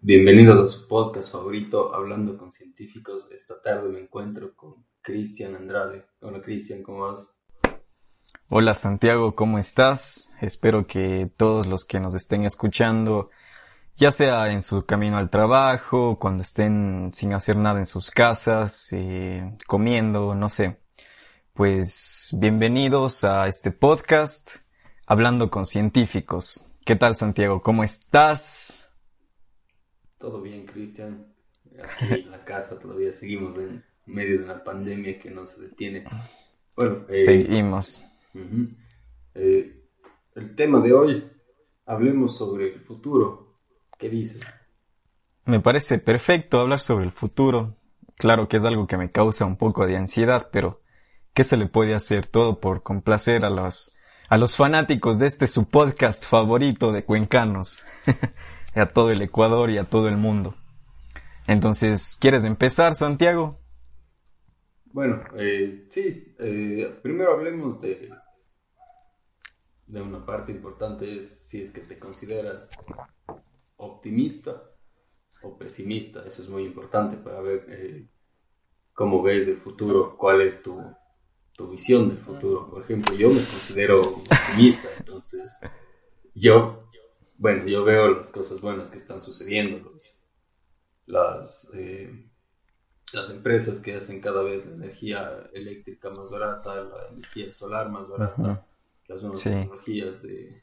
Bienvenidos a su podcast favorito, Hablando con Científicos. Esta tarde me encuentro con Cristian Andrade. Hola Cristian, ¿cómo vas? Hola Santiago, ¿cómo estás? Espero que todos los que nos estén escuchando, ya sea en su camino al trabajo, cuando estén sin hacer nada en sus casas, comiendo, no sé. Pues bienvenidos a este podcast, Hablando con Científicos. ¿Qué tal Santiago? ¿Cómo estás? Todo bien, Cristian. Aquí en la casa todavía seguimos en medio de una pandemia que no se detiene. Bueno, seguimos. Uh-huh. El tema de hoy, hablemos sobre el futuro. ¿Qué dices? Me parece perfecto hablar sobre el futuro. Claro que es algo que me causa un poco de ansiedad, pero ¿qué se le puede hacer? Todo por complacer a los fanáticos de este su podcast favorito de cuencanos. A todo el Ecuador y a todo el mundo. Entonces, ¿quieres empezar, Santiago? Bueno, primero hablemos de una parte importante, es si es que te consideras optimista o pesimista. Eso es muy importante para ver cómo ves el futuro, cuál es tu visión del futuro. Por ejemplo, yo me considero optimista, entonces yo veo las cosas buenas que están sucediendo, las empresas que hacen cada vez la energía eléctrica más barata, la energía solar más barata, uh-huh. Las nuevas tecnologías de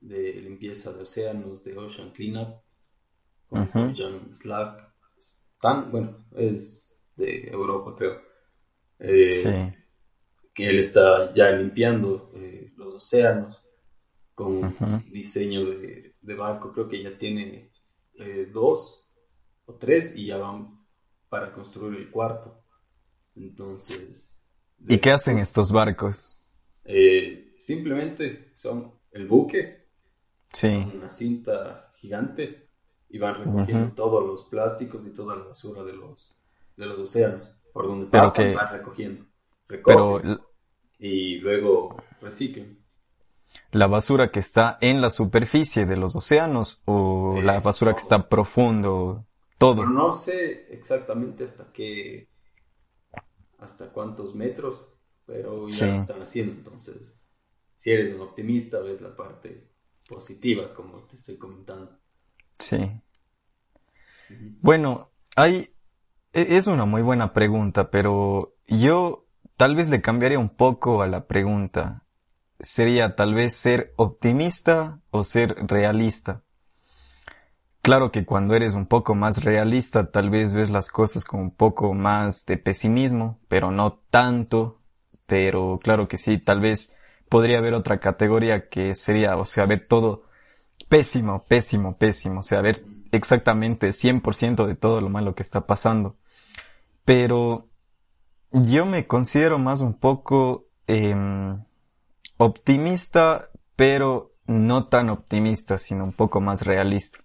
limpieza de océanos, de Ocean Cleanup, con uh-huh. John Slav, es de Europa creo, que él está ya limpiando los océanos, con uh-huh. diseño de barco, creo que ya tiene 2 o 3 y ya van para construir el cuarto. Entonces... ¿Y qué hacen estos barcos? Simplemente son el buque, una cinta gigante, y van recogiendo uh-huh. todos los plásticos y toda la basura de los océanos, por donde pasan, van recogiendo. Y luego reciclan. ¿La basura que está en la superficie de los océanos o la basura que está profundo? Todo. Pero no sé exactamente hasta cuántos metros, pero ya lo están haciendo. Entonces, si eres un optimista, ves la parte positiva, como te estoy comentando. Sí. Uh-huh. Bueno, es una muy buena pregunta, pero yo tal vez le cambiaría un poco a la pregunta. Sería tal vez ser optimista o ser realista. Claro que cuando eres un poco más realista, tal vez ves las cosas con un poco más de pesimismo, pero no tanto. Pero claro que sí, tal vez podría haber otra categoría que sería, o sea, ver todo pésimo, pésimo, pésimo. O sea, ver exactamente 100% de todo lo malo que está pasando. Pero yo me considero más un poco... optimista, pero no tan optimista, sino un poco más realista.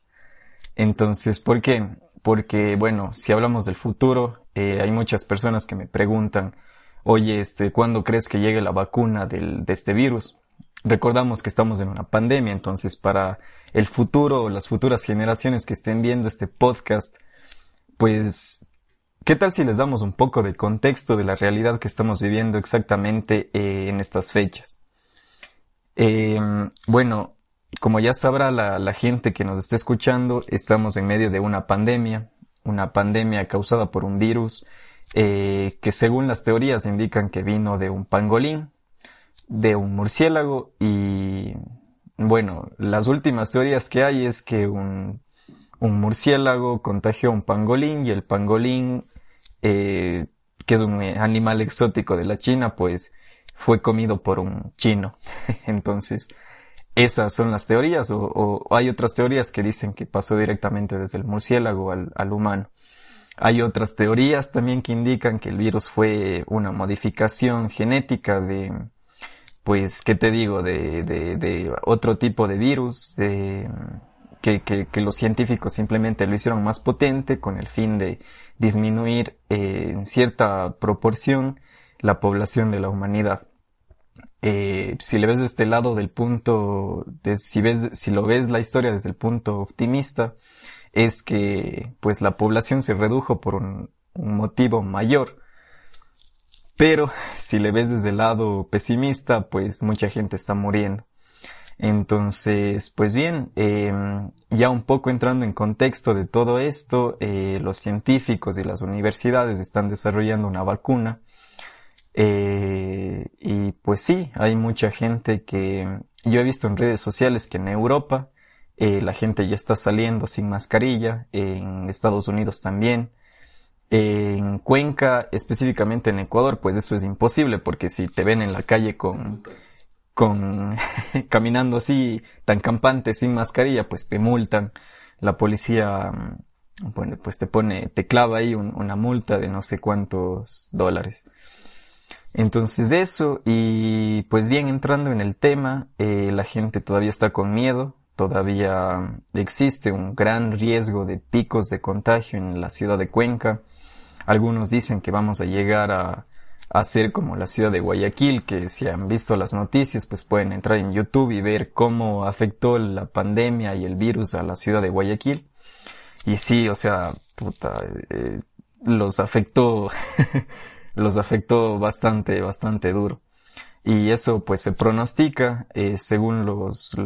Entonces, ¿por qué? Porque, bueno, si hablamos del futuro, hay muchas personas que me preguntan, oye, ¿cuándo crees que llegue la vacuna de este virus? Recordamos que estamos en una pandemia, entonces para el futuro o las futuras generaciones que estén viendo este podcast, pues... ¿Qué tal si les damos un poco de contexto de la realidad que estamos viviendo exactamente en estas fechas? Bueno, como ya sabrá la gente que nos está escuchando, estamos en medio de una pandemia causada por un virus que según las teorías indican que vino de un pangolín, de un murciélago y, bueno, las últimas teorías que hay es que un murciélago contagió a un pangolín y el pangolín, que es un animal exótico de la China, pues fue comido por un chino. Entonces, esas son las teorías o hay otras teorías que dicen que pasó directamente desde el murciélago al humano. Hay otras teorías también que indican que el virus fue una modificación genética de, pues, ¿qué te digo? De otro tipo de virus, que los científicos simplemente lo hicieron más potente con el fin de disminuir en cierta proporción la población de la humanidad. Si le ves de este lado del punto, si lo ves la historia desde el punto optimista, es que pues la población se redujo por un motivo mayor. Pero si le ves desde el lado pesimista, pues mucha gente está muriendo. Entonces, pues bien, ya un poco entrando en contexto de todo esto, los científicos y las universidades están desarrollando una vacuna. Y pues sí, hay mucha gente que yo he visto en redes sociales que en Europa la gente ya está saliendo sin mascarilla, en Estados Unidos también. En Cuenca, específicamente en Ecuador, pues eso es imposible porque si te ven en la calle con caminando así tan campante sin mascarilla, pues te multan. La policía, bueno, pues te clava ahí una multa de no sé cuántos dólares. Entonces eso, y pues bien, entrando en el tema, la gente todavía está con miedo. Todavía existe un gran riesgo de picos de contagio en la ciudad de Cuenca. Algunos dicen que vamos a llegar a ser como la ciudad de Guayaquil, que si han visto las noticias, pues pueden entrar en YouTube y ver cómo afectó la pandemia y el virus a la ciudad de Guayaquil. Y sí, o sea, puta, los afectó bastante duro. Y eso pues se pronostica, según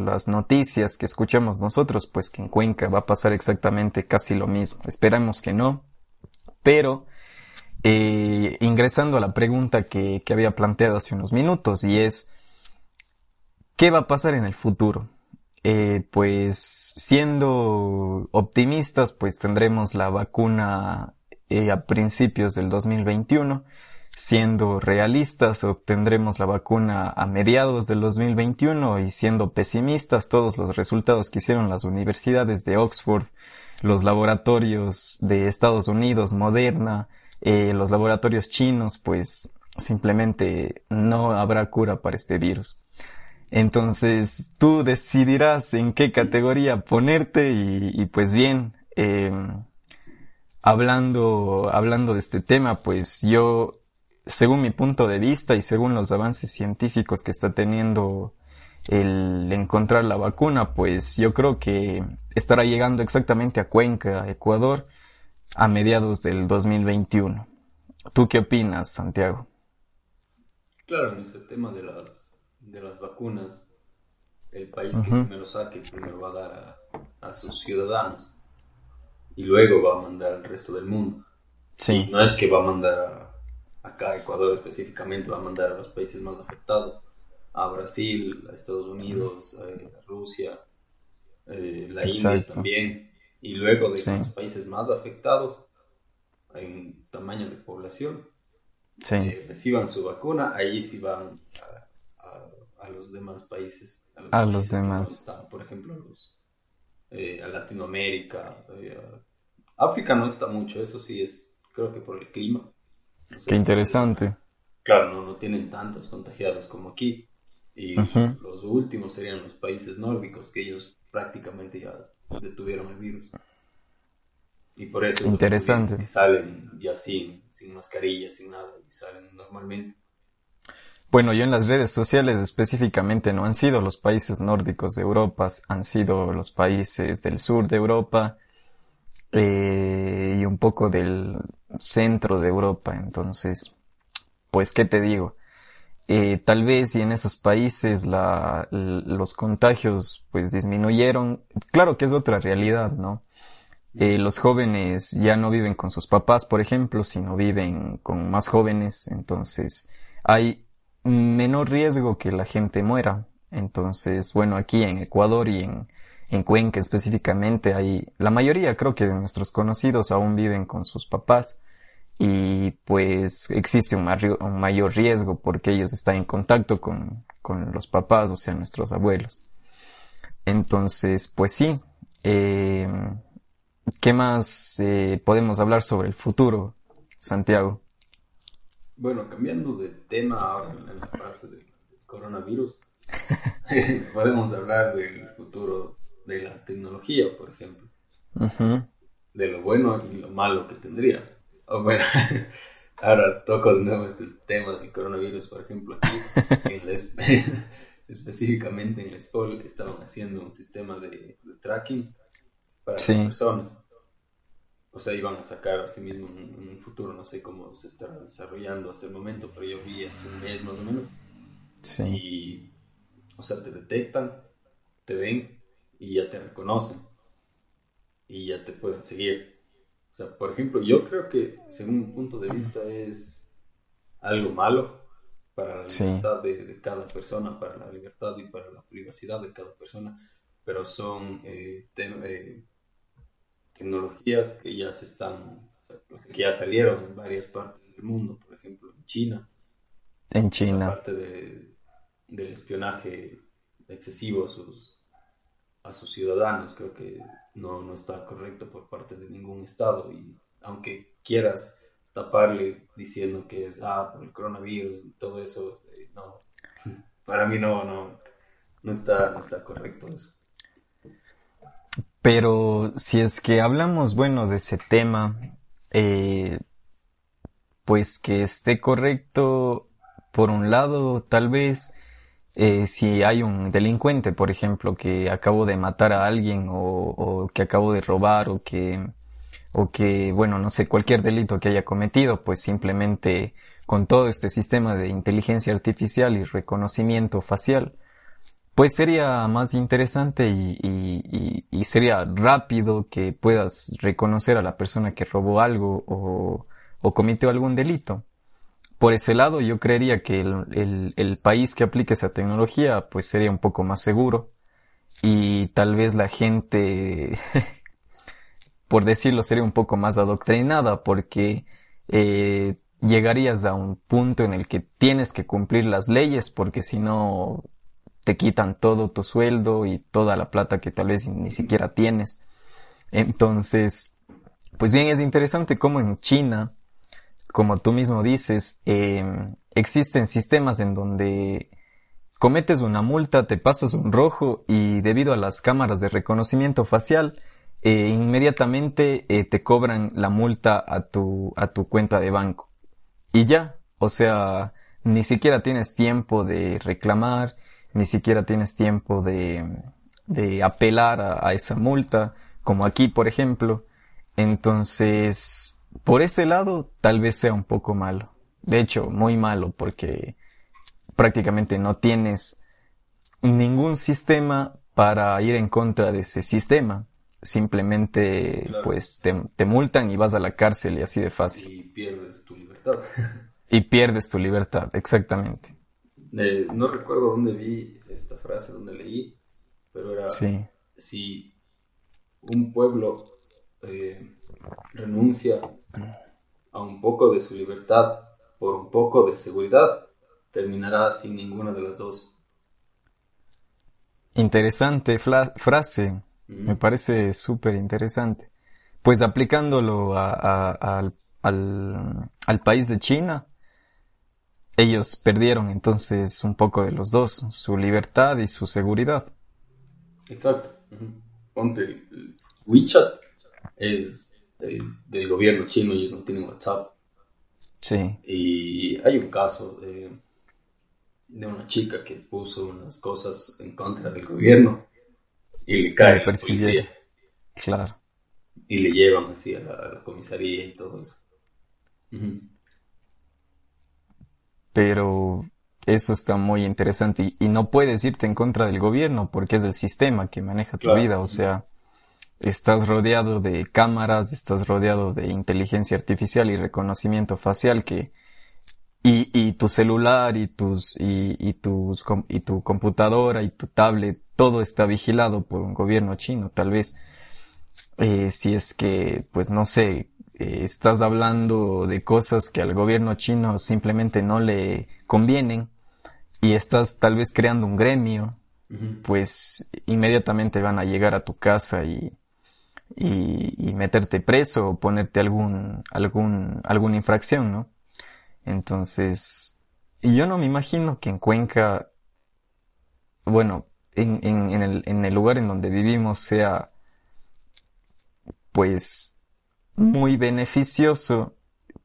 las noticias que escuchamos nosotros, pues que en Cuenca va a pasar exactamente casi lo mismo. Esperamos que no, pero ingresando a la pregunta que había planteado hace unos minutos, y es ¿qué va a pasar en el futuro? Pues siendo optimistas, pues tendremos la vacuna a principios del 2021. Siendo realistas, obtendremos la vacuna a mediados del 2021 y siendo pesimistas, todos los resultados que hicieron las universidades de Oxford, los laboratorios de Estados Unidos, Moderna, los laboratorios chinos, pues simplemente no habrá cura para este virus. Entonces tú decidirás en qué categoría ponerte y pues bien, hablando de este tema, pues yo, según mi punto de vista y según los avances científicos que está teniendo el encontrar la vacuna, pues yo creo que estará llegando exactamente a Cuenca, Ecuador, a mediados del 2021. ¿Tú qué opinas, Santiago? Claro, en ese tema de las vacunas, el país que primero saque, primero va a dar a sus ciudadanos y luego va a mandar al resto del mundo. Sí. No es que va a mandar acá Ecuador específicamente, va a mandar a los países más afectados, a Brasil, a Estados Unidos, a Rusia, la India también, y luego de los países más afectados en tamaño de población reciban su vacuna, ahí sí van a los demás países, a los demás. No está, por ejemplo, a Latinoamérica, África no está mucho, eso sí es, creo que por el clima. No sé. Qué interesante. Claro, no tienen tantos contagiados como aquí. Y los últimos serían los países nórdicos, que ellos prácticamente ya detuvieron el virus. Y por eso los países que salen ya sin mascarilla, sin nada, y salen normalmente. Bueno, yo en las redes sociales específicamente no han sido los países nórdicos de Europa, han sido los países del sur de Europa. y un poco del centro de Europa. Entonces, pues, ¿qué te digo? Tal vez si en esos países los contagios pues disminuyeron, claro que es otra realidad, ¿no? Los jóvenes ya no viven con sus papás, por ejemplo, sino viven con más jóvenes, entonces hay menor riesgo que la gente muera. Entonces, bueno, aquí en Ecuador y en Cuenca específicamente hay, la mayoría creo que de nuestros conocidos aún viven con sus papás. Y pues existe un mayor riesgo porque ellos están en contacto con los papás, o sea, nuestros abuelos. Entonces, pues sí, ¿qué más podemos hablar sobre el futuro, Santiago? Bueno, cambiando de tema ahora en la parte del coronavirus, podemos hablar del futuro de la tecnología, por ejemplo, uh-huh. De lo bueno y lo malo que tendría. Oh, bueno, ahora toco de nuevo este tema del coronavirus, por ejemplo, aquí, específicamente en el ESPOL estaban haciendo un sistema de tracking para sí. Las personas. O sea, iban a sacar a sí mismo un futuro, no sé cómo se estará desarrollando hasta el momento, pero yo vi hace un mes más o menos. Sí. Y, o sea, te detectan, te ven y ya te reconocen y ya te pueden seguir. O sea, por ejemplo, yo creo que, según mi punto de vista, es algo malo para la libertad sí. de cada persona, para la libertad y para la privacidad de cada persona, pero son tecnologías que ya se están, o sea, que ya salieron en varias partes del mundo, por ejemplo, en China. En China. Esa parte del espionaje excesivo a sus ciudadanos, creo que no está correcto por parte de ningún estado, y aunque quieras taparle diciendo que es por el coronavirus y todo eso, no, para mí no está correcto eso. Pero si es que hablamos bueno de ese tema, pues que esté correcto por un lado, tal vez. Si hay un delincuente, por ejemplo, que acabo de matar a alguien o que acabo de robar o que, bueno, no sé, cualquier delito que haya cometido, pues simplemente con todo este sistema de inteligencia artificial y reconocimiento facial, pues sería más interesante y sería rápido que puedas reconocer a la persona que robó algo o cometió algún delito. Por ese lado, yo creería que el país que aplique esa tecnología, pues sería un poco más seguro. Y tal vez la gente, por decirlo, sería un poco más adoctrinada, porque llegarías a un punto en el que tienes que cumplir las leyes, porque si no te quitan todo tu sueldo y toda la plata que tal vez ni siquiera tienes. Entonces, pues bien, es interesante cómo en China, como tú mismo dices, existen sistemas en donde cometes una multa, te pasas un rojo y debido a las cámaras de reconocimiento facial, inmediatamente te cobran la multa a tu cuenta de banco. Y ya, o sea, ni siquiera tienes tiempo de reclamar, ni siquiera tienes tiempo de apelar a esa multa, como aquí, por ejemplo. Entonces, por ese lado, tal vez sea un poco malo. De hecho, muy malo, porque prácticamente no tienes ningún sistema para ir en contra de ese sistema. Simplemente, claro, pues, te multan y vas a la cárcel y así de fácil. Y pierdes tu libertad. Y pierdes tu libertad, exactamente. No recuerdo dónde vi esta frase, dónde leí, pero era, sí, si un pueblo renuncia a un poco de su libertad por un poco de seguridad, terminará sin ninguna de las dos. Interesante frase, me parece súper interesante. Pues aplicándolo al país de China, ellos perdieron entonces un poco de los dos, su libertad y su seguridad. Exacto. Ponte el WeChat, es del gobierno chino, ellos no tienen WhatsApp. Sí. Y hay un caso de una chica que puso unas cosas en contra del gobierno y le cae la policía. Claro. Y le llevan así a la comisaría y todo eso. Ujú. Pero eso está muy interesante y no puedes irte en contra del gobierno porque es el sistema que maneja tu Claro. vida. O sea, estás rodeado de cámaras, estás rodeado de inteligencia artificial y reconocimiento facial que... Y tu celular y tu computadora y tu tablet, todo está vigilado por un gobierno chino. Tal vez, si es que, pues no sé, estás hablando de cosas que al gobierno chino simplemente no le convienen y estás tal vez creando un gremio, uh-huh. pues inmediatamente van a llegar a tu casa y meterte preso o ponerte alguna infracción, ¿no? Entonces, y yo no me imagino que en Cuenca, bueno, en el lugar en donde vivimos sea, pues, muy beneficioso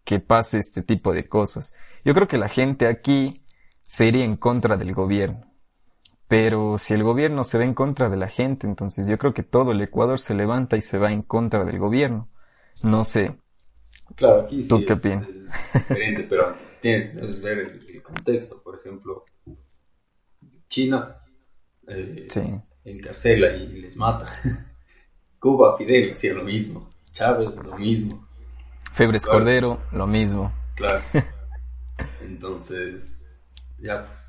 que pase este tipo de cosas. Yo creo que la gente aquí se iría en contra del gobierno. Pero si el gobierno se va en contra de la gente, entonces yo creo que todo el Ecuador se levanta y se va en contra del gobierno. No sé. Claro, aquí sí es diferente, pero tienes que ver el contexto. Por ejemplo, China sí. encarcela y les mata. Cuba, Fidel hacía lo mismo. Chávez, lo mismo. Febres claro. Cordero, lo mismo. Claro. Entonces, ya pues,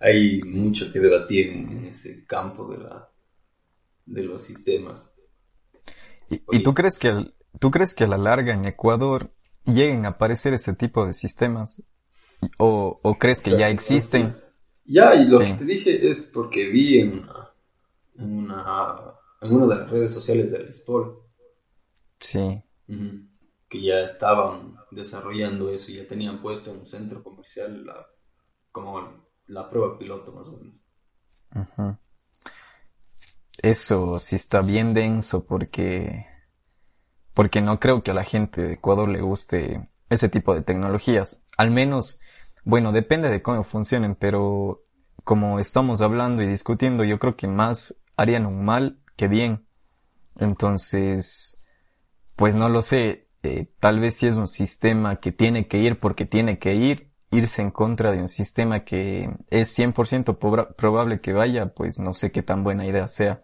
hay mucho que debatir en ese campo de los sistemas. ¿Y tú crees que a la larga en Ecuador lleguen a aparecer ese tipo de sistemas? ¿O crees que ya existen? Ya, y lo sí. que te dije es porque vi en una de las redes sociales del ESPOL. Sí. Uh-huh. Que ya estaban desarrollando eso y ya tenían puesto en un centro comercial como la prueba piloto más o menos. Uh-huh. Eso sí está bien denso porque no creo que a la gente de Ecuador le guste ese tipo de tecnologías. Al menos, bueno, depende de cómo funcionen, pero como estamos hablando y discutiendo, yo creo que más harían un mal que bien. Entonces, pues no lo sé, tal vez sí es un sistema que tiene que ir porque tiene que irse en contra de un sistema que es 100% probable que vaya, pues no sé qué tan buena idea sea,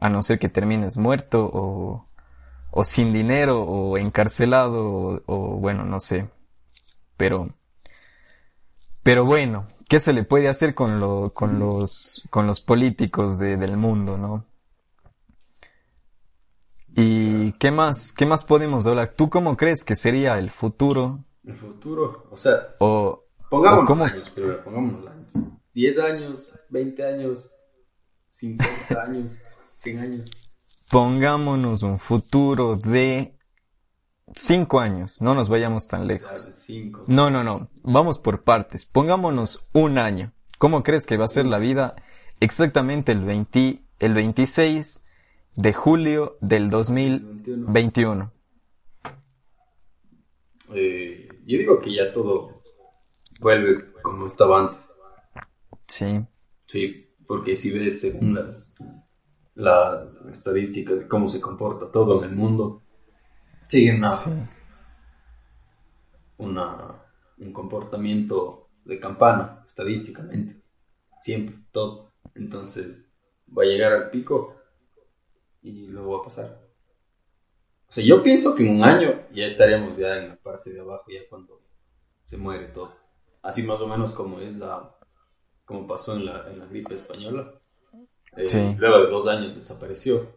a no ser que termines muerto o sin dinero, o encarcelado, o bueno, no sé. Pero bueno, ¿qué se le puede hacer con los políticos del mundo, no? ¿Y qué más podemos hablar? ¿Tú cómo crees que sería el futuro? El futuro, o sea, pongámonos años primero, pongámonos años. 10 años, 20 años, 50 años, 100 años. Pongámonos un futuro de 5 años, no nos vayamos tan lejos. No, vamos por partes. Pongámonos un año. ¿Cómo crees que va a ser la vida exactamente el 26 de julio del 2021? Yo digo que ya todo vuelve como estaba antes. Sí. Sí, porque si ves según las estadísticas de cómo se comporta todo en el mundo, siguen un comportamiento de campana, estadísticamente, siempre, todo. Entonces, va a llegar al pico y luego va a pasar. O sea, yo pienso que en un año ya estaremos ya en la parte de abajo, ya cuando se muere todo. Así más o menos como pasó en la gripe española. Sí. Luego de 2 años desapareció.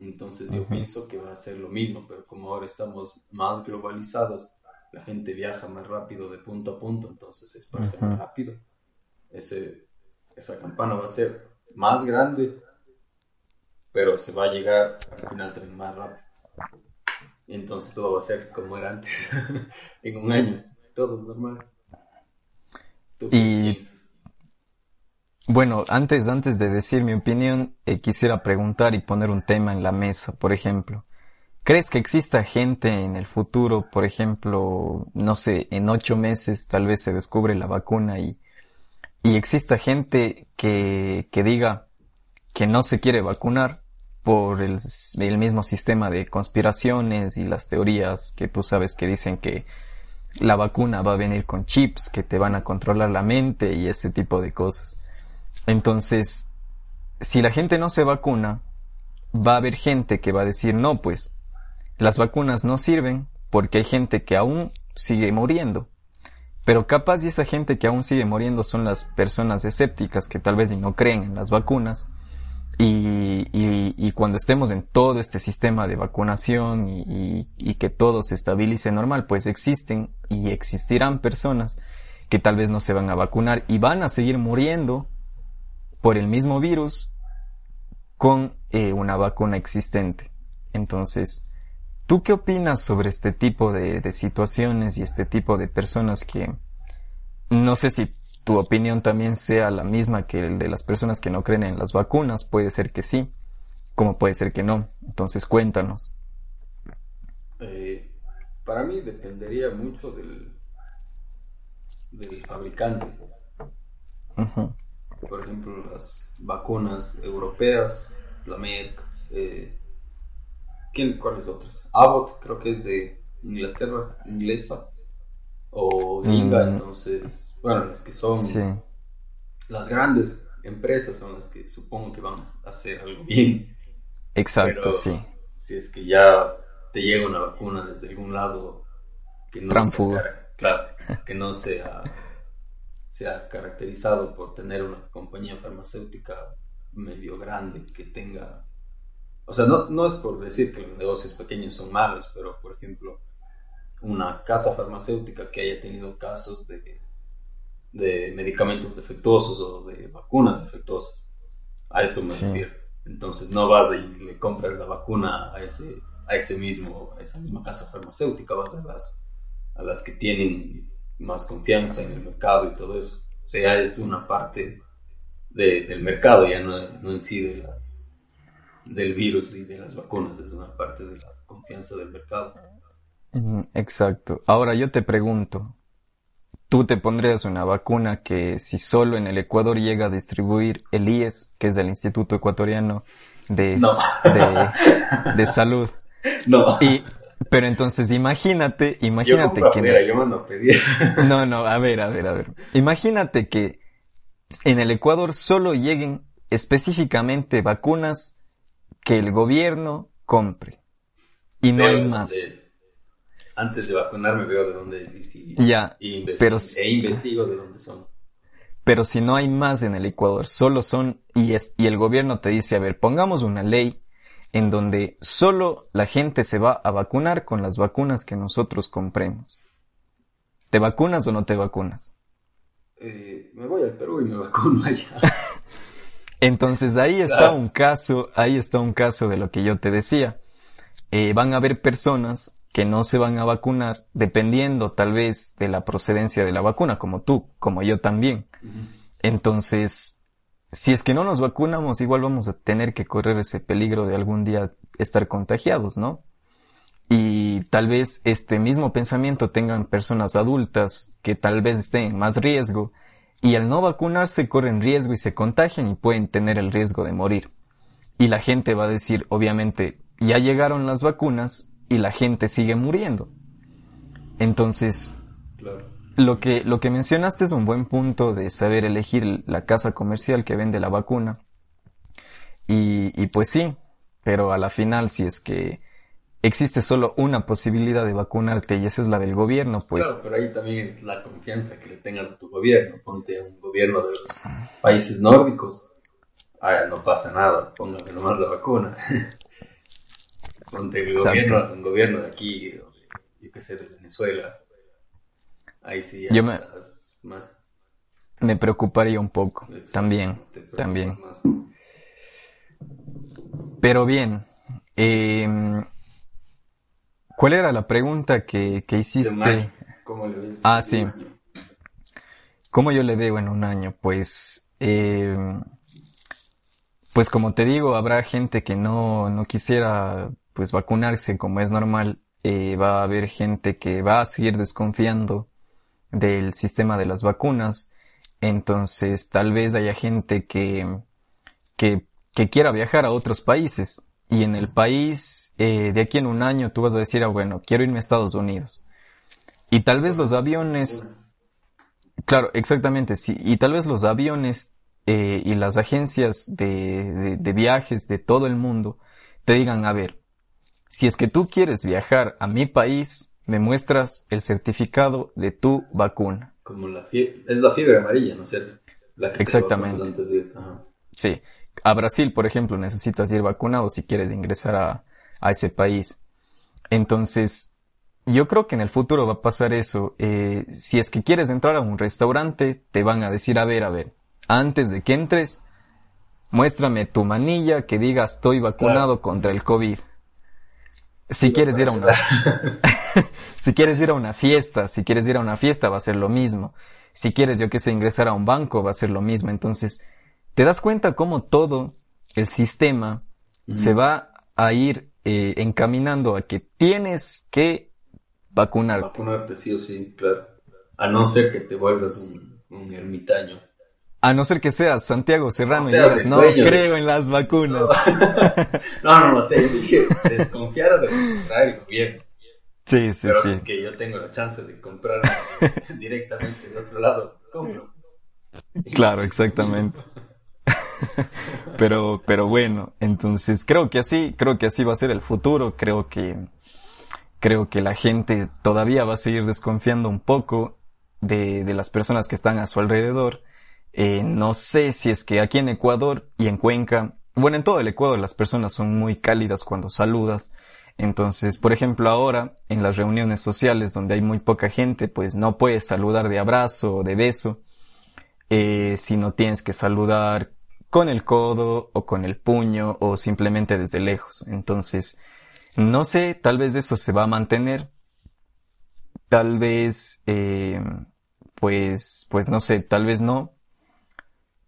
Entonces yo pienso que va a ser lo mismo, pero como ahora estamos más globalizados, la gente viaja más rápido de punto a punto, entonces se esparce más rápido. Esa campana va a ser más grande, pero se va a llegar al final también más rápido. Entonces todo va a ser como era antes, en un año, todo normal. ¿Tú qué piensas? Bueno, antes de decir mi opinión, quisiera preguntar y poner un tema en la mesa, por ejemplo. ¿Crees que exista gente en el futuro, por ejemplo, no sé, en 8 meses tal vez se descubre la vacuna y exista gente que diga que no se quiere vacunar por el mismo sistema de conspiraciones y las teorías que tú sabes que dicen que la vacuna va a venir con chips que te van a controlar la mente y ese tipo de cosas. Entonces, si la gente no se vacuna, va a haber gente que va a decir, no, pues, las vacunas no sirven porque hay gente que aún sigue muriendo. Pero capaz y esa gente que aún sigue muriendo son las personas escépticas que tal vez no creen en las vacunas. Y cuando estemos en todo este sistema de vacunación y que todo se estabilice normal, pues existen y existirán personas que tal vez no se van a vacunar y van a seguir muriendo por el mismo virus con una vacuna existente. Entonces, ¿tú qué opinas sobre este tipo de situaciones y este tipo de personas que no sé si tu opinión también sea la misma que el de las personas que no creen en las vacunas? Puede ser que sí, como puede ser que no. Entonces cuéntanos. Para mí dependería mucho del fabricante. Uh-huh. Por ejemplo, las vacunas europeas, la Merck, ¿cuáles otras? Abbott, creo que es de Inglaterra, inglesa, o gringa. Entonces, bueno, las que son, sí, las grandes empresas son las que supongo que van a hacer algo bien. Exacto. Pero sí, si es que ya te llega una vacuna desde algún lado que no sea, claro, que no sea caracterizado por tener una compañía farmacéutica medio grande que tenga, o sea, no es por decir que los negocios pequeños son malos, pero por ejemplo una casa farmacéutica que haya tenido casos de medicamentos defectuosos o de vacunas defectuosas, a eso me refiero. Entonces no vas y le compras la vacuna a esa misma casa farmacéutica, vas a las que tienen más confianza en el mercado y todo eso. O sea, ya es una parte del mercado, ya no en sí del virus y de las vacunas, es una parte de la confianza del mercado. Exacto. Ahora yo te pregunto, ¿tú te pondrías una vacuna que si solo en el Ecuador llega a distribuir el IES, que es el Instituto Ecuatoriano de Salud? No. Pero entonces imagínate yo que... Yo mando a pedir. No, a ver. Imagínate que en el Ecuador solo lleguen específicamente vacunas que el gobierno compre. Y no hay más. Antes de vacunarme veo de dónde es investigo de dónde son. Pero si no hay más en el Ecuador, solo son y el gobierno te dice, a ver, pongamos una ley en donde solo la gente se va a vacunar con las vacunas que nosotros compremos. ¿Te vacunas o no te vacunas? Me voy al Perú y me vacuno allá. Entonces ahí está un caso de lo que yo te decía. Van a haber personas que no se van a vacunar, dependiendo tal vez de la procedencia de la vacuna, como tú, como yo también. Entonces, si es que no nos vacunamos, igual vamos a tener que correr ese peligro de algún día estar contagiados, ¿no? Y tal vez este mismo pensamiento tengan personas adultas que tal vez estén en más riesgo, y al no vacunarse corren riesgo y se contagian y pueden tener el riesgo de morir. Y la gente va a decir, obviamente, ya llegaron las vacunas, y la gente sigue muriendo. Entonces, claro, lo que mencionaste es un buen punto de saber elegir la casa comercial que vende la vacuna. Y pues sí, pero a la final, si es que existe solo una posibilidad de vacunarte y esa es la del gobierno, pues... Claro, pero ahí también es la confianza que le tengas a tu gobierno. Ponte un gobierno de los países nórdicos. Ah, no pasa nada, póngame nomás la vacuna. Donde el gobierno de aquí, yo qué sé, de Venezuela, ahí sí ya estás más. Me preocuparía un poco. Exacto, también. Más. Pero bien, ¿cuál era la pregunta que hiciste? Mayo, ¿cómo le ves? Ah, sí. Año. ¿Cómo yo le veo en un año? Pues... pues como te digo, habrá gente que no quisiera pues vacunarse como es normal, va a haber gente que va a seguir desconfiando del sistema de las vacunas, entonces tal vez haya gente que quiera viajar a otros países y en el país, de aquí en un año tú vas a decir, bueno, quiero irme a Estados Unidos. Y tal vez los aviones... Claro, exactamente, sí. Y tal vez los aviones y las agencias de viajes de todo el mundo te digan, a ver, si es que tú quieres viajar a mi país, me muestras el certificado de tu vacuna. Como la fiebre, es la fiebre amarilla, ¿no es cierto? La que exactamente. Antes de ir. Ajá. Sí. A Brasil, por ejemplo, necesitas ir vacunado si quieres ingresar a ese país. Entonces, yo creo que en el futuro va a pasar eso. Si es que quieres entrar a un restaurante, te van a decir, a ver, antes de que entres, muéstrame tu manilla que diga estoy vacunado contra el COVID. Si quieres ir a una si quieres ir a una fiesta va a ser lo mismo. Si quieres, yo que sé, ingresar a un banco va a ser lo mismo. Entonces, te das cuenta cómo todo el sistema se va a ir encaminando a que tienes que vacunarte. Vacunarte sí o sí, claro. A no ser que te vuelvas un ermitaño. A no ser que seas Santiago Serrano, y digas, no creo en las vacunas. No sé, dije, desconfiar de comprar el gobierno. Sí. Pero si es que yo tengo la chance de comprar directamente de otro lado, compro. Claro, exactamente. pero bueno, entonces creo que así va a ser el futuro. Creo que la gente todavía va a seguir desconfiando un poco de las personas que están a su alrededor. No sé si es que aquí en Ecuador y en Cuenca, bueno, en todo el Ecuador las personas son muy cálidas cuando saludas. Entonces, por ejemplo, ahora en las reuniones sociales donde hay muy poca gente, pues no puedes saludar de abrazo o de beso, sino tienes que saludar con el codo o con el puño o simplemente desde lejos. Entonces, no sé, tal vez eso se va a mantener, tal vez, pues no sé, tal vez no.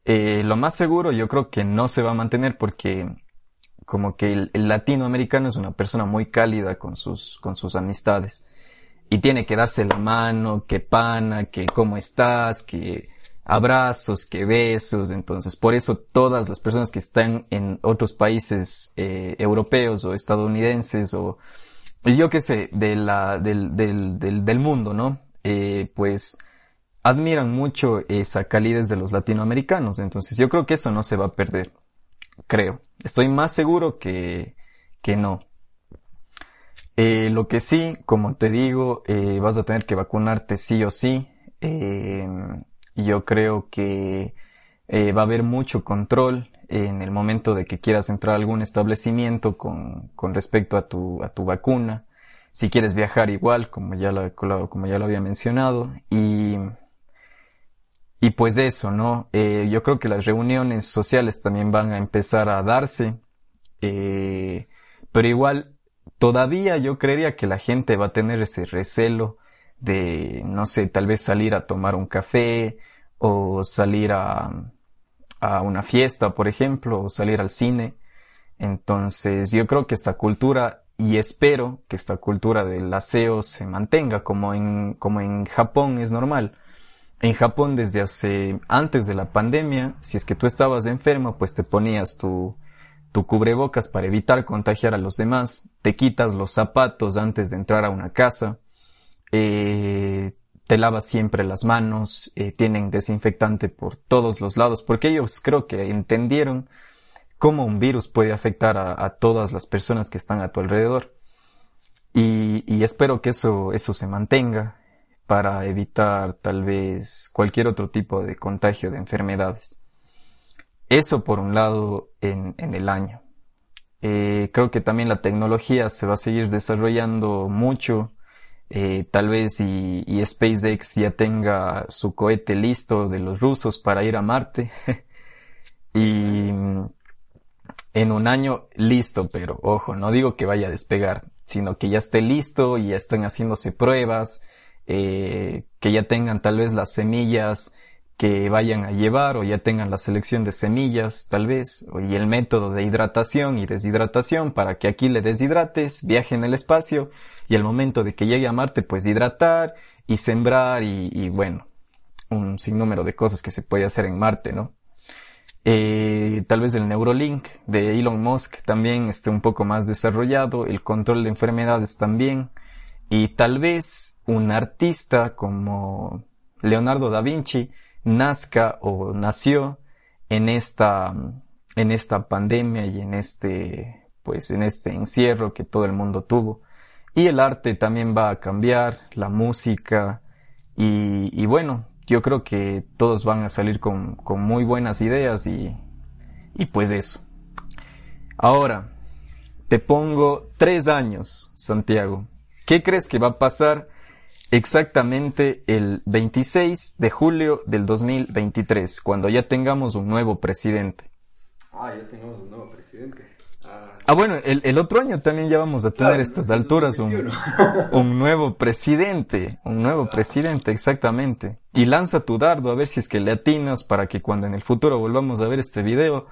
Lo más seguro yo creo que no se va a mantener porque como que el latinoamericano es una persona muy cálida con sus amistades y tiene que darse la mano, que pana, que cómo estás, que abrazos, que besos. Entonces por eso todas las personas que están en otros países europeos o estadounidenses o yo qué sé, del mundo, ¿no? Pues admiran mucho esa calidez de los latinoamericanos. Entonces yo creo que eso no se va a perder. Creo. Estoy más seguro que no. Lo que sí, como te digo, vas a tener que vacunarte sí o sí. Yo creo que va a haber mucho control en el momento de que quieras entrar a algún establecimiento con respecto a tu vacuna. Si quieres viajar igual, como ya lo había mencionado. Y pues eso, ¿no? Yo creo que las reuniones sociales también van a empezar a darse, pero igual todavía yo creería que la gente va a tener ese recelo de, no sé, tal vez salir a tomar un café o salir a una fiesta, por ejemplo, o salir al cine. Entonces yo creo que esta cultura, y espero que esta cultura del aseo se mantenga como en Japón es normal. En Japón, desde antes de la pandemia, si es que tú estabas enfermo, pues te ponías tu cubrebocas para evitar contagiar a los demás, te quitas los zapatos antes de entrar a una casa, te lavas siempre las manos, tienen desinfectante por todos los lados, porque ellos creo que entendieron cómo un virus puede afectar a todas las personas que están a tu alrededor. Y espero que eso se mantenga, para evitar tal vez cualquier otro tipo de contagio de enfermedades. Eso por un lado en el año. Creo que también la tecnología se va a seguir desarrollando mucho. Tal vez y SpaceX ya tenga su cohete listo de los rusos para ir a Marte. Y en un año listo, pero ojo, no digo que vaya a despegar, sino que ya esté listo y ya están haciéndose pruebas. Que ya tengan tal vez las semillas que vayan a llevar o ya tengan la selección de semillas tal vez y el método de hidratación y deshidratación para que aquí le deshidrates, viaje en el espacio y al momento de que llegue a Marte pues hidratar y sembrar y bueno, un sinnúmero de cosas que se puede hacer en Marte, ¿no? Tal vez el Neuralink de Elon Musk también esté un poco más desarrollado, el control de enfermedades también, y tal vez un artista como Leonardo da Vinci nazca o nació en esta pandemia y en este encierro que todo el mundo tuvo. Y el arte también va a cambiar, la música, y bueno, yo creo que todos van a salir con muy buenas ideas y pues eso. Ahora, te pongo 3 años, Santiago. ¿Qué crees que va a pasar exactamente el 26 de julio del 2023, cuando ya tengamos un nuevo presidente? Ah, ya tengamos un nuevo presidente. Ah, bueno, el otro año también ya vamos a tener, claro, a estas alturas un nuevo presidente, exactamente. Y lanza tu dardo a ver si es que le atinas, para que cuando en el futuro volvamos a ver este video,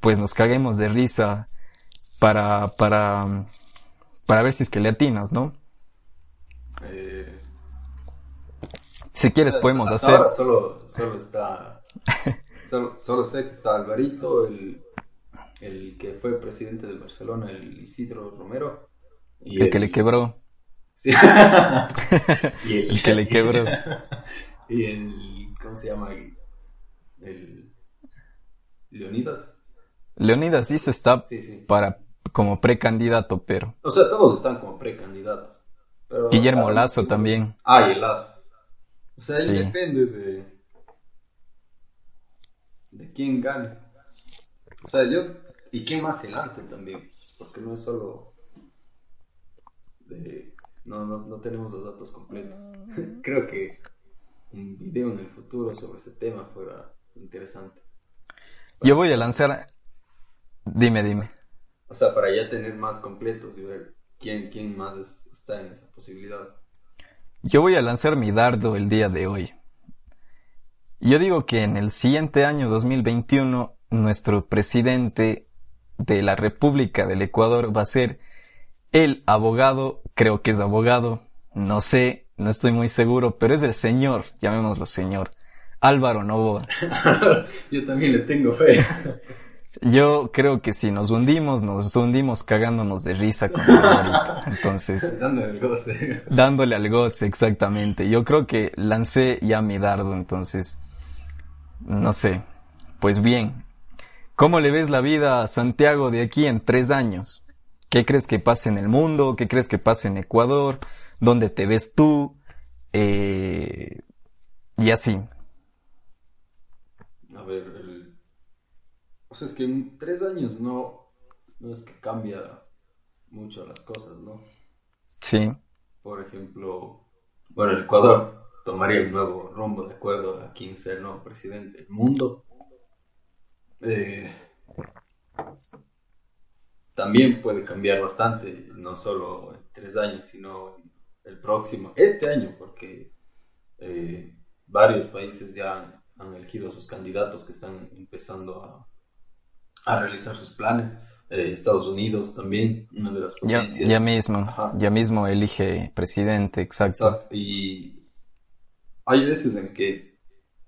pues nos caguemos de risa para ver si es que le atinas, ¿no? Si quieres podemos hacer... Ahora solo está... solo sé que está Alvarito, el que fue presidente del Barcelona, el Isidro Romero. Y el que le quebró. Sí. Y el que le quebró. Y el... ¿Cómo se llama? El... Leonidas. Leonidas sí se está como precandidato, pero... O sea, todos están como precandidato. Pero Guillermo Lazo también. Ah, y el Lazo. O sea, él depende de quién gane. O sea, y quién más se lance también, porque no es solo no tenemos los datos completos. Creo que un video en el futuro sobre ese tema fuera interesante. Yo voy a lanzar... Dime. O sea, para ya tener más completos y ver quién más está en esa posibilidad. Yo voy a lanzar mi dardo el día de hoy. Yo digo que en el siguiente año, 2021, nuestro presidente de la República del Ecuador va a ser el abogado, creo que es abogado, no sé, no estoy muy seguro, pero es el señor, llamémoslo señor, Álvaro Noboa. Yo también le tengo fe. Yo creo que si nos hundimos cagándonos de risa con Alvarito. Entonces, dándole al goce. Dándole al goce, exactamente. Yo creo que lancé ya mi dardo, entonces, no sé. Pues bien, ¿cómo le ves la vida a Santiago de aquí en 3 años? ¿Qué crees que pase en el mundo? ¿Qué crees que pase en Ecuador? ¿Dónde te ves tú? Y así. A ver, o sea, es que en 3 años no es que cambia mucho las cosas, ¿no? Sí. Por ejemplo, bueno, el Ecuador tomaría un nuevo rumbo de acuerdo a quién sea el nuevo presidente del mundo. También puede cambiar bastante, no solo en 3 años, sino el próximo, este año, porque varios países ya han elegido a sus candidatos que están empezando a realizar sus planes. Estados Unidos también, una de las potencias. Ya mismo elige presidente, exacto. Y hay veces en que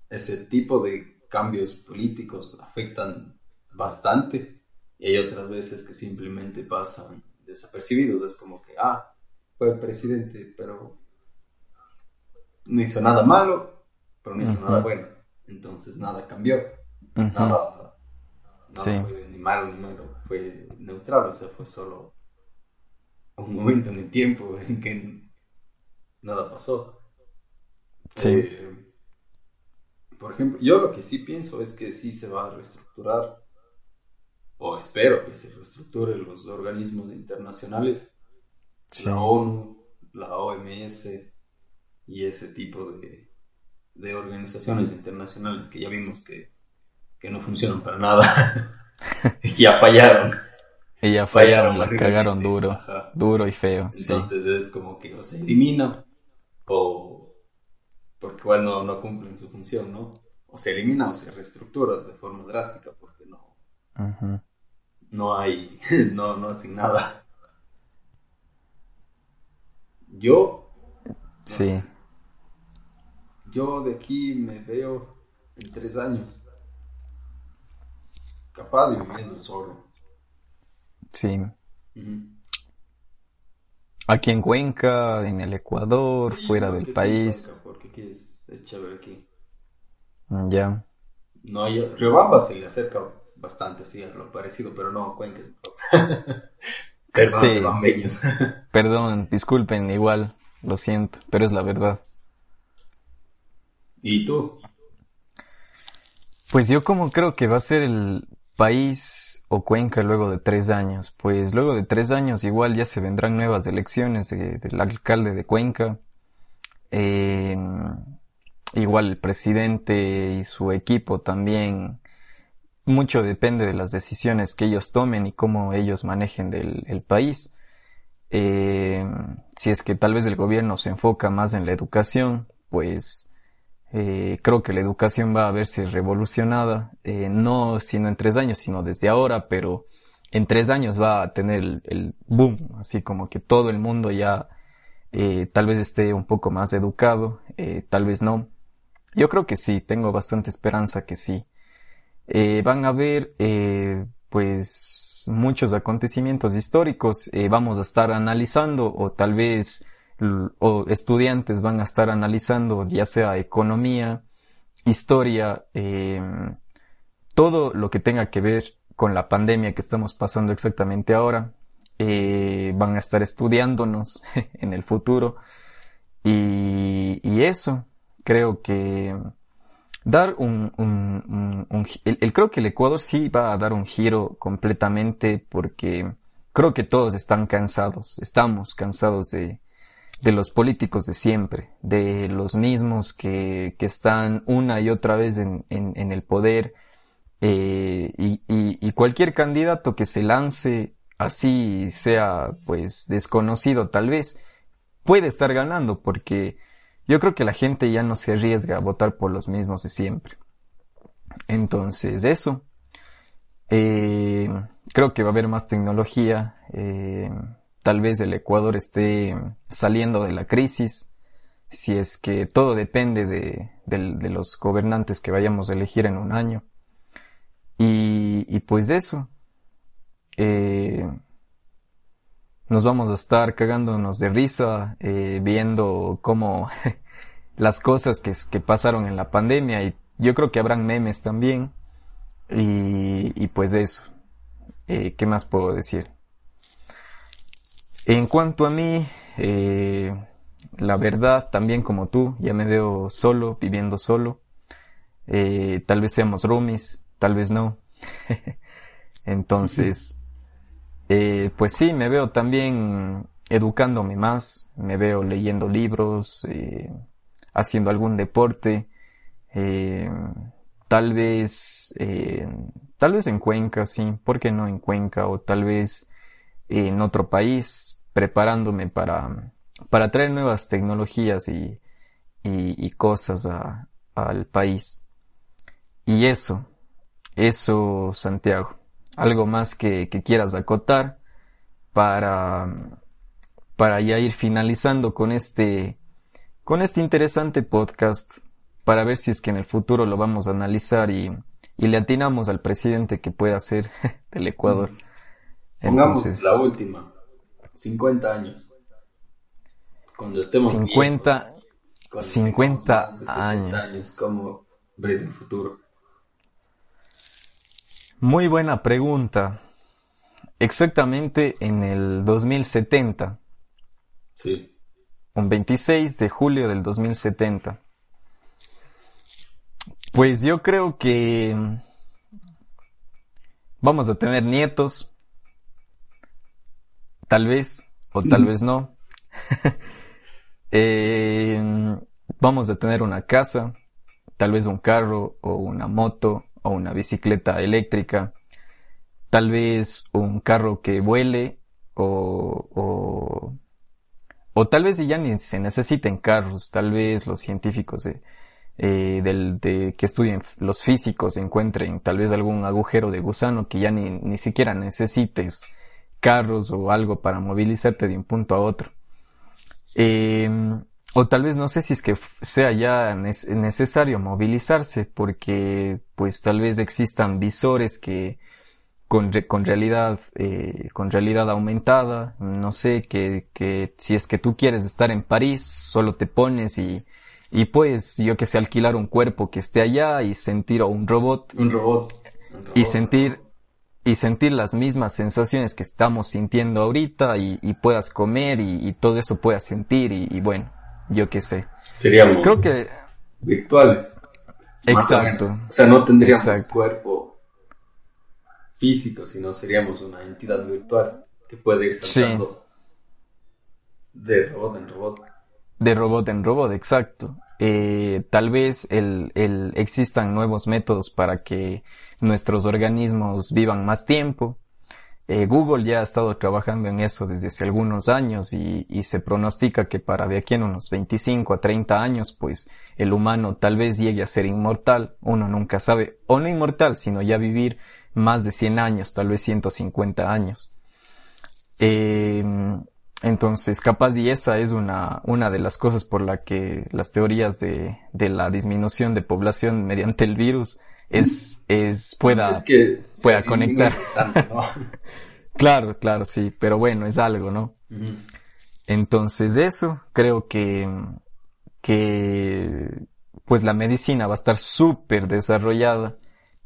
ese tipo de cambios políticos afectan bastante, y hay otras veces que simplemente pasan desapercibidos. Es como que, fue presidente, pero no hizo nada malo, pero no hizo nada bueno. Entonces nada cambió, nada fue ni malo ni malo, fue neutral. O sea, fue solo un momento en el tiempo en que nada pasó. Por ejemplo, yo lo que sí pienso es que sí se va a reestructurar, o espero que se reestructuren los organismos internacionales, la ONU, la OMS y ese tipo de organizaciones internacionales que ya vimos que no funcionan para nada y que ya fallaron. Y ya fallaron, la cagaron duro, duro y feo. Entonces es como que o se elimina o... porque igual no cumplen su función, ¿no? O se elimina o se reestructura de forma drástica, porque no hacen nada. Yo de aquí me veo en 3 años. capaz de vivir en el zorro. Sí. Uh-huh. Aquí en Cuenca, en el Ecuador, sí, fuera del país. Cuenca, porque aquí es chévere aquí. Ya. Yeah. No, Riobamba se le acerca bastante, sí, a lo parecido, pero no, Cuenca. Perdón, sí. Riobambeños. Perdón, disculpen, igual, lo siento, pero es la verdad. ¿Y tú? Pues yo como creo que va a ser el país o Cuenca luego de 3 años. Pues luego de 3 años igual ya se vendrán nuevas elecciones del alcalde de Cuenca. Igual el presidente y su equipo también, mucho depende de las decisiones que ellos tomen y cómo ellos manejen el país. Si es que tal vez el gobierno se enfoca más en la educación, pues creo que la educación va a verse revolucionada, no sino en 3 años, sino desde ahora, pero en 3 años va a tener el boom, así como que todo el mundo ya tal vez esté un poco más educado, tal vez no. Yo creo que sí, tengo bastante esperanza que sí. Van a haber, pues, muchos acontecimientos históricos. Vamos a estar analizando, o tal vez, o estudiantes van a estar analizando, ya sea economía, historia, todo lo que tenga que ver con la pandemia que estamos pasando exactamente ahora. Van a estar estudiándonos en el futuro. Y eso, creo que dar creo que el Ecuador sí va a dar un giro completamente, porque creo que todos estamos cansados de los políticos de siempre, de los mismos que están una y otra vez en el poder, y cualquier candidato que se lance, así sea pues desconocido tal vez, puede estar ganando, porque yo creo que la gente ya no se arriesga a votar por los mismos de siempre. Entonces, eso. Creo que va a haber más tecnología. Tal vez el Ecuador esté saliendo de la crisis. Si es que todo depende de los gobernantes que vayamos a elegir en un año. Y pues eso. Nos vamos a estar cagándonos de risa, viendo cómo las cosas que pasaron en la pandemia, y yo creo que habrán memes también, y pues eso. ¿Qué más puedo decir? En cuanto a mí, la verdad, también como tú, ya me veo solo, viviendo solo. Tal vez seamos roomies, tal vez no. Entonces... pues sí, me veo también educándome más, me veo leyendo libros, haciendo algún deporte, tal vez en Cuenca, sí, ¿por qué no en Cuenca? O tal vez en otro país, preparándome para traer nuevas tecnologías y cosas al país. Y eso, Santiago. ¿Algo más que quieras acotar para ya ir finalizando con este interesante podcast, para ver si es que en el futuro lo vamos a analizar y le atinamos al presidente que pueda ser del Ecuador? Entonces, pongamos la última, 50 años. Cuando estemos 50 viejos, cuando 50 años, ¿cómo ves el futuro? Muy buena pregunta. Exactamente en el 2070. Sí. Un 26 de julio del 2070. Pues yo creo que vamos a tener nietos. Tal vez, o tal vez no. Vamos a tener una casa, tal vez un carro o una moto, o una bicicleta eléctrica, tal vez un carro que vuele, o tal vez ya ni se necesiten carros, tal vez los científicos que estudian, los físicos, encuentren tal vez algún agujero de gusano que ya ni siquiera necesites carros o algo para movilizarte de un punto a otro. O tal vez no sé si es que sea ya necesario movilizarse, porque pues tal vez existan visores que con realidad aumentada, no sé, que si es que tú quieres estar en París, solo te pones y pues yo que sé, alquilar un cuerpo que esté allá y sentir un robot. Y sentir las mismas sensaciones que estamos sintiendo ahorita y puedas comer y todo eso puedas sentir y bueno, yo qué sé. Seríamos creo que virtuales. Exacto. O sea, no tendríamos cuerpo físico, sino seríamos una entidad virtual que puede ir saltando de robot en robot. De robot en robot, exacto. Tal vez existan nuevos métodos para que nuestros organismos vivan más tiempo. Google ya ha estado trabajando en eso desde hace algunos años y se pronostica que para de aquí en unos 25 a 30 años, pues el humano tal vez llegue a ser inmortal, uno nunca sabe, o no inmortal, sino ya vivir más de 100 años, tal vez 150 años. Entonces, capaz y esa es una de las cosas por la que las teorías de la disminución de población mediante el virus pueda conectar. Tanto, ¿no? Claro, sí, pero bueno, es algo, ¿no? Uh-huh. Entonces eso, creo que pues la medicina va a estar súper desarrollada.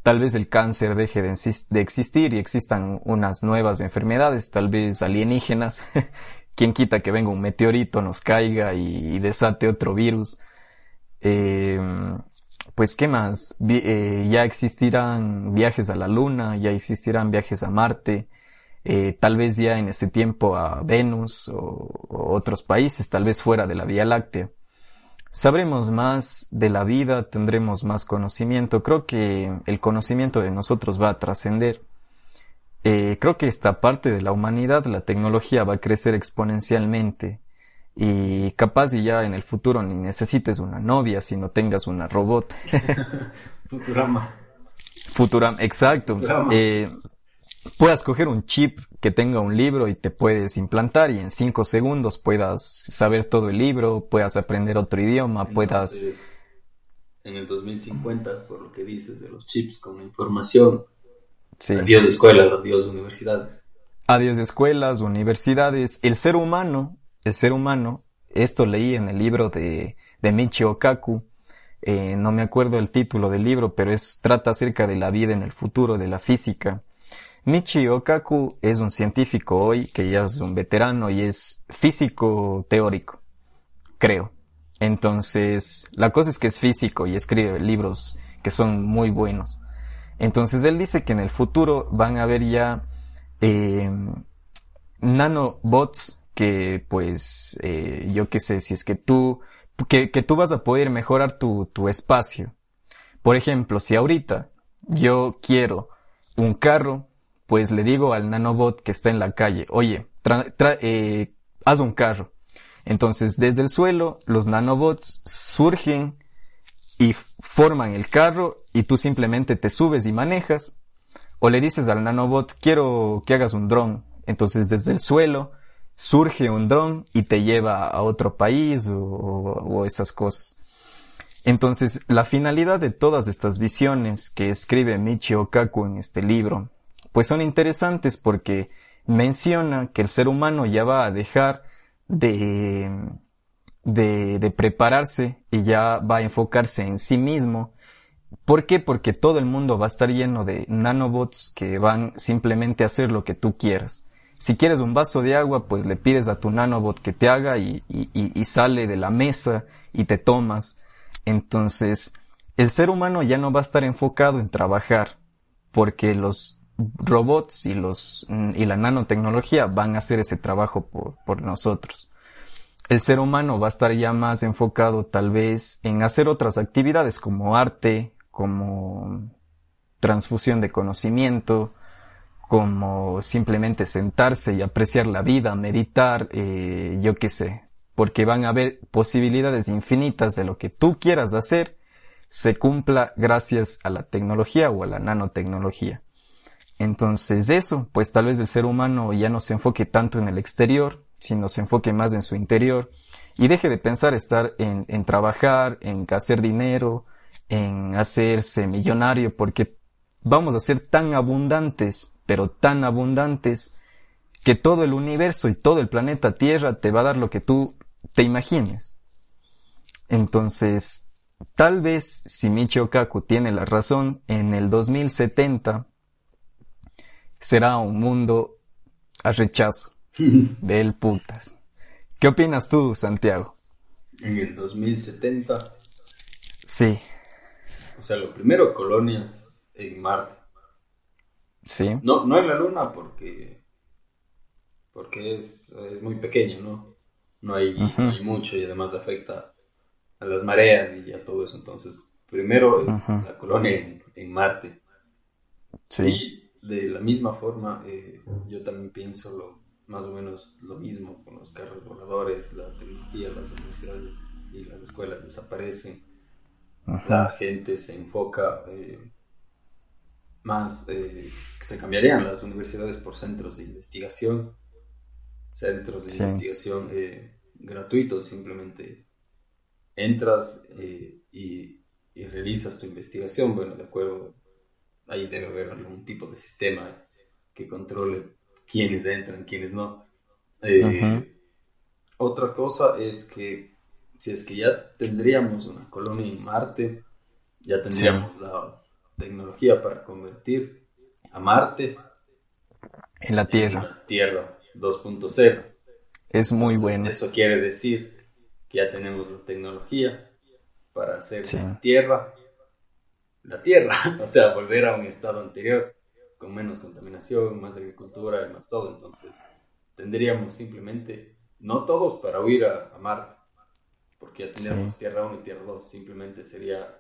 Tal vez el cáncer deje de existir y existan unas nuevas enfermedades, tal vez alienígenas. ¿Quién quita que venga un meteorito, nos caiga y desate otro virus? Pues, ¿qué más? Ya existirán viajes a la Luna, ya existirán viajes a Marte, tal vez ya en ese tiempo a Venus o otros países, tal vez fuera de la Vía Láctea. Sabremos más de la vida, tendremos más conocimiento. Creo que el conocimiento de nosotros va a trascender. Creo que esta parte de la humanidad, la tecnología va a crecer exponencialmente y capaz y ya en el futuro ni necesites una novia si no tengas una robot. Futurama, exacto. Futurama. Puedas coger un chip que tenga un libro y te puedes implantar y en 5 segundos puedas saber todo el libro, puedas aprender otro idioma. Entonces, puedas... En el 2050, por lo que dices de los chips con la información... Sí. Adiós escuelas, adiós universidades. Adiós escuelas, universidades. El ser humano, esto leí en el libro de Michio Kaku, no me acuerdo el título del libro, pero trata acerca de la vida en el futuro, de la física. Michio Kaku es un científico hoy, que ya es un veterano y es físico teórico, creo. Entonces, la cosa es que es físico y escribe libros que son muy buenos. Entonces él dice que en el futuro van a haber ya nanobots que pues yo qué sé, si es que tú vas a poder mejorar tu espacio. Por ejemplo, si ahorita yo quiero un carro, pues le digo al nanobot que está en la calle, oye, haz un carro. Entonces desde el suelo los nanobots surgen y forman el carro y tú simplemente te subes y manejas, o le dices al nanobot, quiero que hagas un dron, entonces desde el suelo surge un dron y te lleva a otro país o esas cosas. Entonces la finalidad de todas estas visiones que escribe Michio Kaku en este libro, pues son interesantes porque menciona que el ser humano ya va a dejar de prepararse y ya va a enfocarse en sí mismo. ¿Por qué? Porque todo el mundo va a estar lleno de nanobots que van simplemente a hacer lo que tú quieras. Si quieres un vaso de agua, pues le pides a tu nanobot que te haga y sale de la mesa y te tomas. Entonces, el ser humano ya no va a estar enfocado en trabajar, porque los robots y la nanotecnología van a hacer ese trabajo por nosotros. El ser humano va a estar ya más enfocado tal vez en hacer otras actividades como arte, como transfusión de conocimiento, como simplemente sentarse y apreciar la vida, meditar, yo qué sé, porque van a haber posibilidades infinitas de lo que tú quieras hacer se cumpla gracias a la tecnología o a la nanotecnología. Entonces eso, pues tal vez el ser humano ya no se enfoque tanto en el exterior, sino se enfoque más en su interior y deje de pensar estar en trabajar, en hacer dinero, en hacerse millonario, porque vamos a ser tan abundantes, pero tan abundantes, que todo el universo y todo el planeta Tierra te va a dar lo que tú te imagines. Entonces, tal vez si Michio Kaku tiene la razón, en el 2070 será un mundo a rechazo del putas. ¿Qué opinas tú, Santiago? En el 2070... Sí. O sea, lo primero, colonias en Marte. Sí. No en la Luna porque es muy pequeña, ¿no? No hay mucho y además afecta a las mareas y a todo eso. Entonces, primero es la colonia en Marte. Sí. Y de la misma forma, yo también pienso más o menos lo mismo con los carros voladores, la tecnología, las universidades y las escuelas desaparecen. La gente se enfoca más, se cambiarían las universidades por centros de investigación, sí. Investigación gratuitos, simplemente entras y realizas tu investigación, bueno, de acuerdo, ahí debe haber algún tipo de sistema que controle quiénes entran, quiénes no. Otra cosa es que si es que ya tendríamos una colonia en Marte, ya tendríamos la tecnología para convertir a Marte en la Tierra. 2.0. Es muy bueno. Eso quiere decir que ya tenemos la tecnología para hacer la Tierra, o sea, volver a un estado anterior con menos contaminación, más agricultura y más todo. Entonces, tendríamos simplemente, no todos para huir a Marte, porque ya tendríamos Tierra 1 y Tierra 2, simplemente sería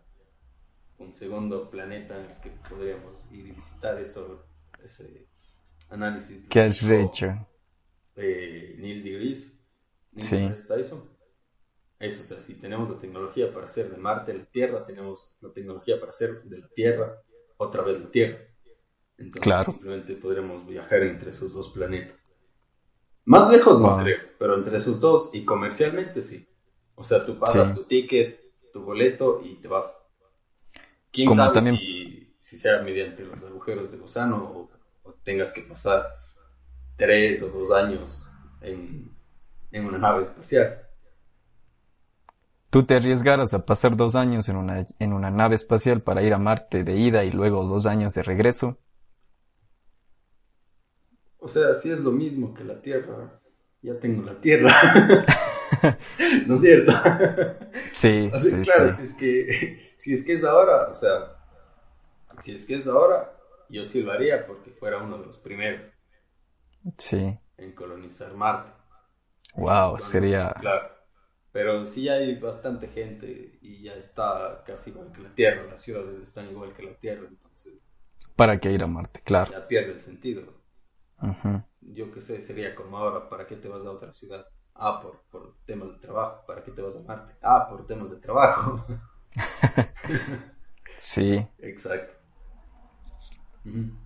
un segundo planeta en el que podríamos ir y visitar. Ese análisis que has hecho Neil deGrasse Tyson. Eso, o sea, si tenemos la tecnología para hacer de Marte la Tierra, tenemos la tecnología para hacer de la Tierra otra vez la Tierra. Entonces simplemente podríamos viajar entre esos dos planetas. Más lejos no creo, pero entre esos dos, y comercialmente sí. O sea, tú pagas tu ticket, tu boleto y te vas. ¿Quién sabe también... si sea mediante los agujeros de gusano o tengas que pasar 3 o 2 años en una nave espacial? ¿Tú te arriesgaras a pasar 2 años en una nave espacial para ir a Marte de ida y luego 2 años de regreso? O sea, sí es lo mismo que la Tierra. Ya tengo la Tierra. ¿No es cierto? Sí. Así, sí, claro, sí. Si es que es ahora, o sea, si es que es ahora, yo sí lo haría porque fuera uno de los primeros en colonizar Marte. Wow, sería... Claro, pero sí hay bastante gente y ya está casi igual que la Tierra, las ciudades están igual que la Tierra, entonces... ¿Para qué ir a Marte? Claro. Ya pierde el sentido. Yo qué sé, sería como ahora, ¿para qué te vas a otra ciudad? Ah, por temas de trabajo. ¿Para qué te vas a Marte? Ah, por temas de trabajo. Sí. Exacto.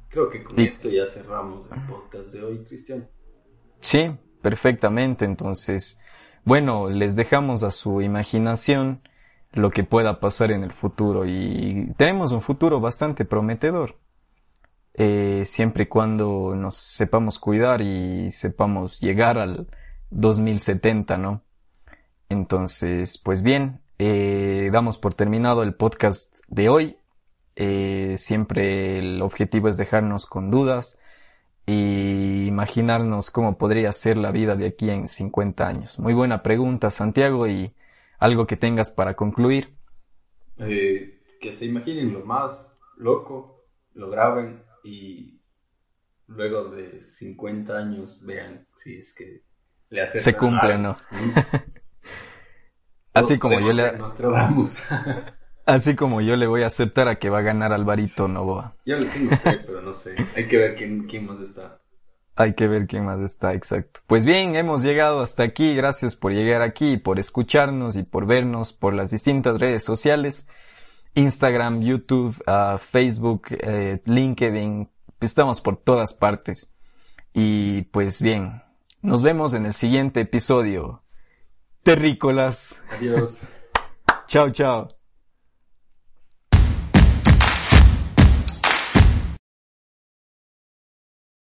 Creo que con esto ya cerramos el podcast de hoy, Cristian. Sí, perfectamente. Entonces, bueno, les dejamos a su imaginación lo que pueda pasar en el futuro. Y tenemos un futuro bastante prometedor. Siempre y cuando nos sepamos cuidar y sepamos llegar al 2070, ¿no? Entonces, pues bien, damos por terminado el podcast de hoy. Siempre el objetivo es dejarnos con dudas e imaginarnos cómo podría ser la vida de aquí en 50 años. Muy buena pregunta, Santiago, y algo que tengas para concluir. Que se imaginen lo más loco, lo graben y luego de 50 años vean si es que se cumple, ¿no? Así como yo le voy a aceptar a que va a ganar Alvarito Noboa. Yo le tengo fe, pero no sé. Hay que ver quién más está. Hay que ver quién más está, exacto. Pues bien, hemos llegado hasta aquí. Gracias por llegar aquí, por escucharnos y por vernos por las distintas redes sociales. Instagram, YouTube, Facebook, LinkedIn. Estamos por todas partes. Y pues bien... Nos vemos en el siguiente episodio. terrícolas. Adiós. Chao, chao.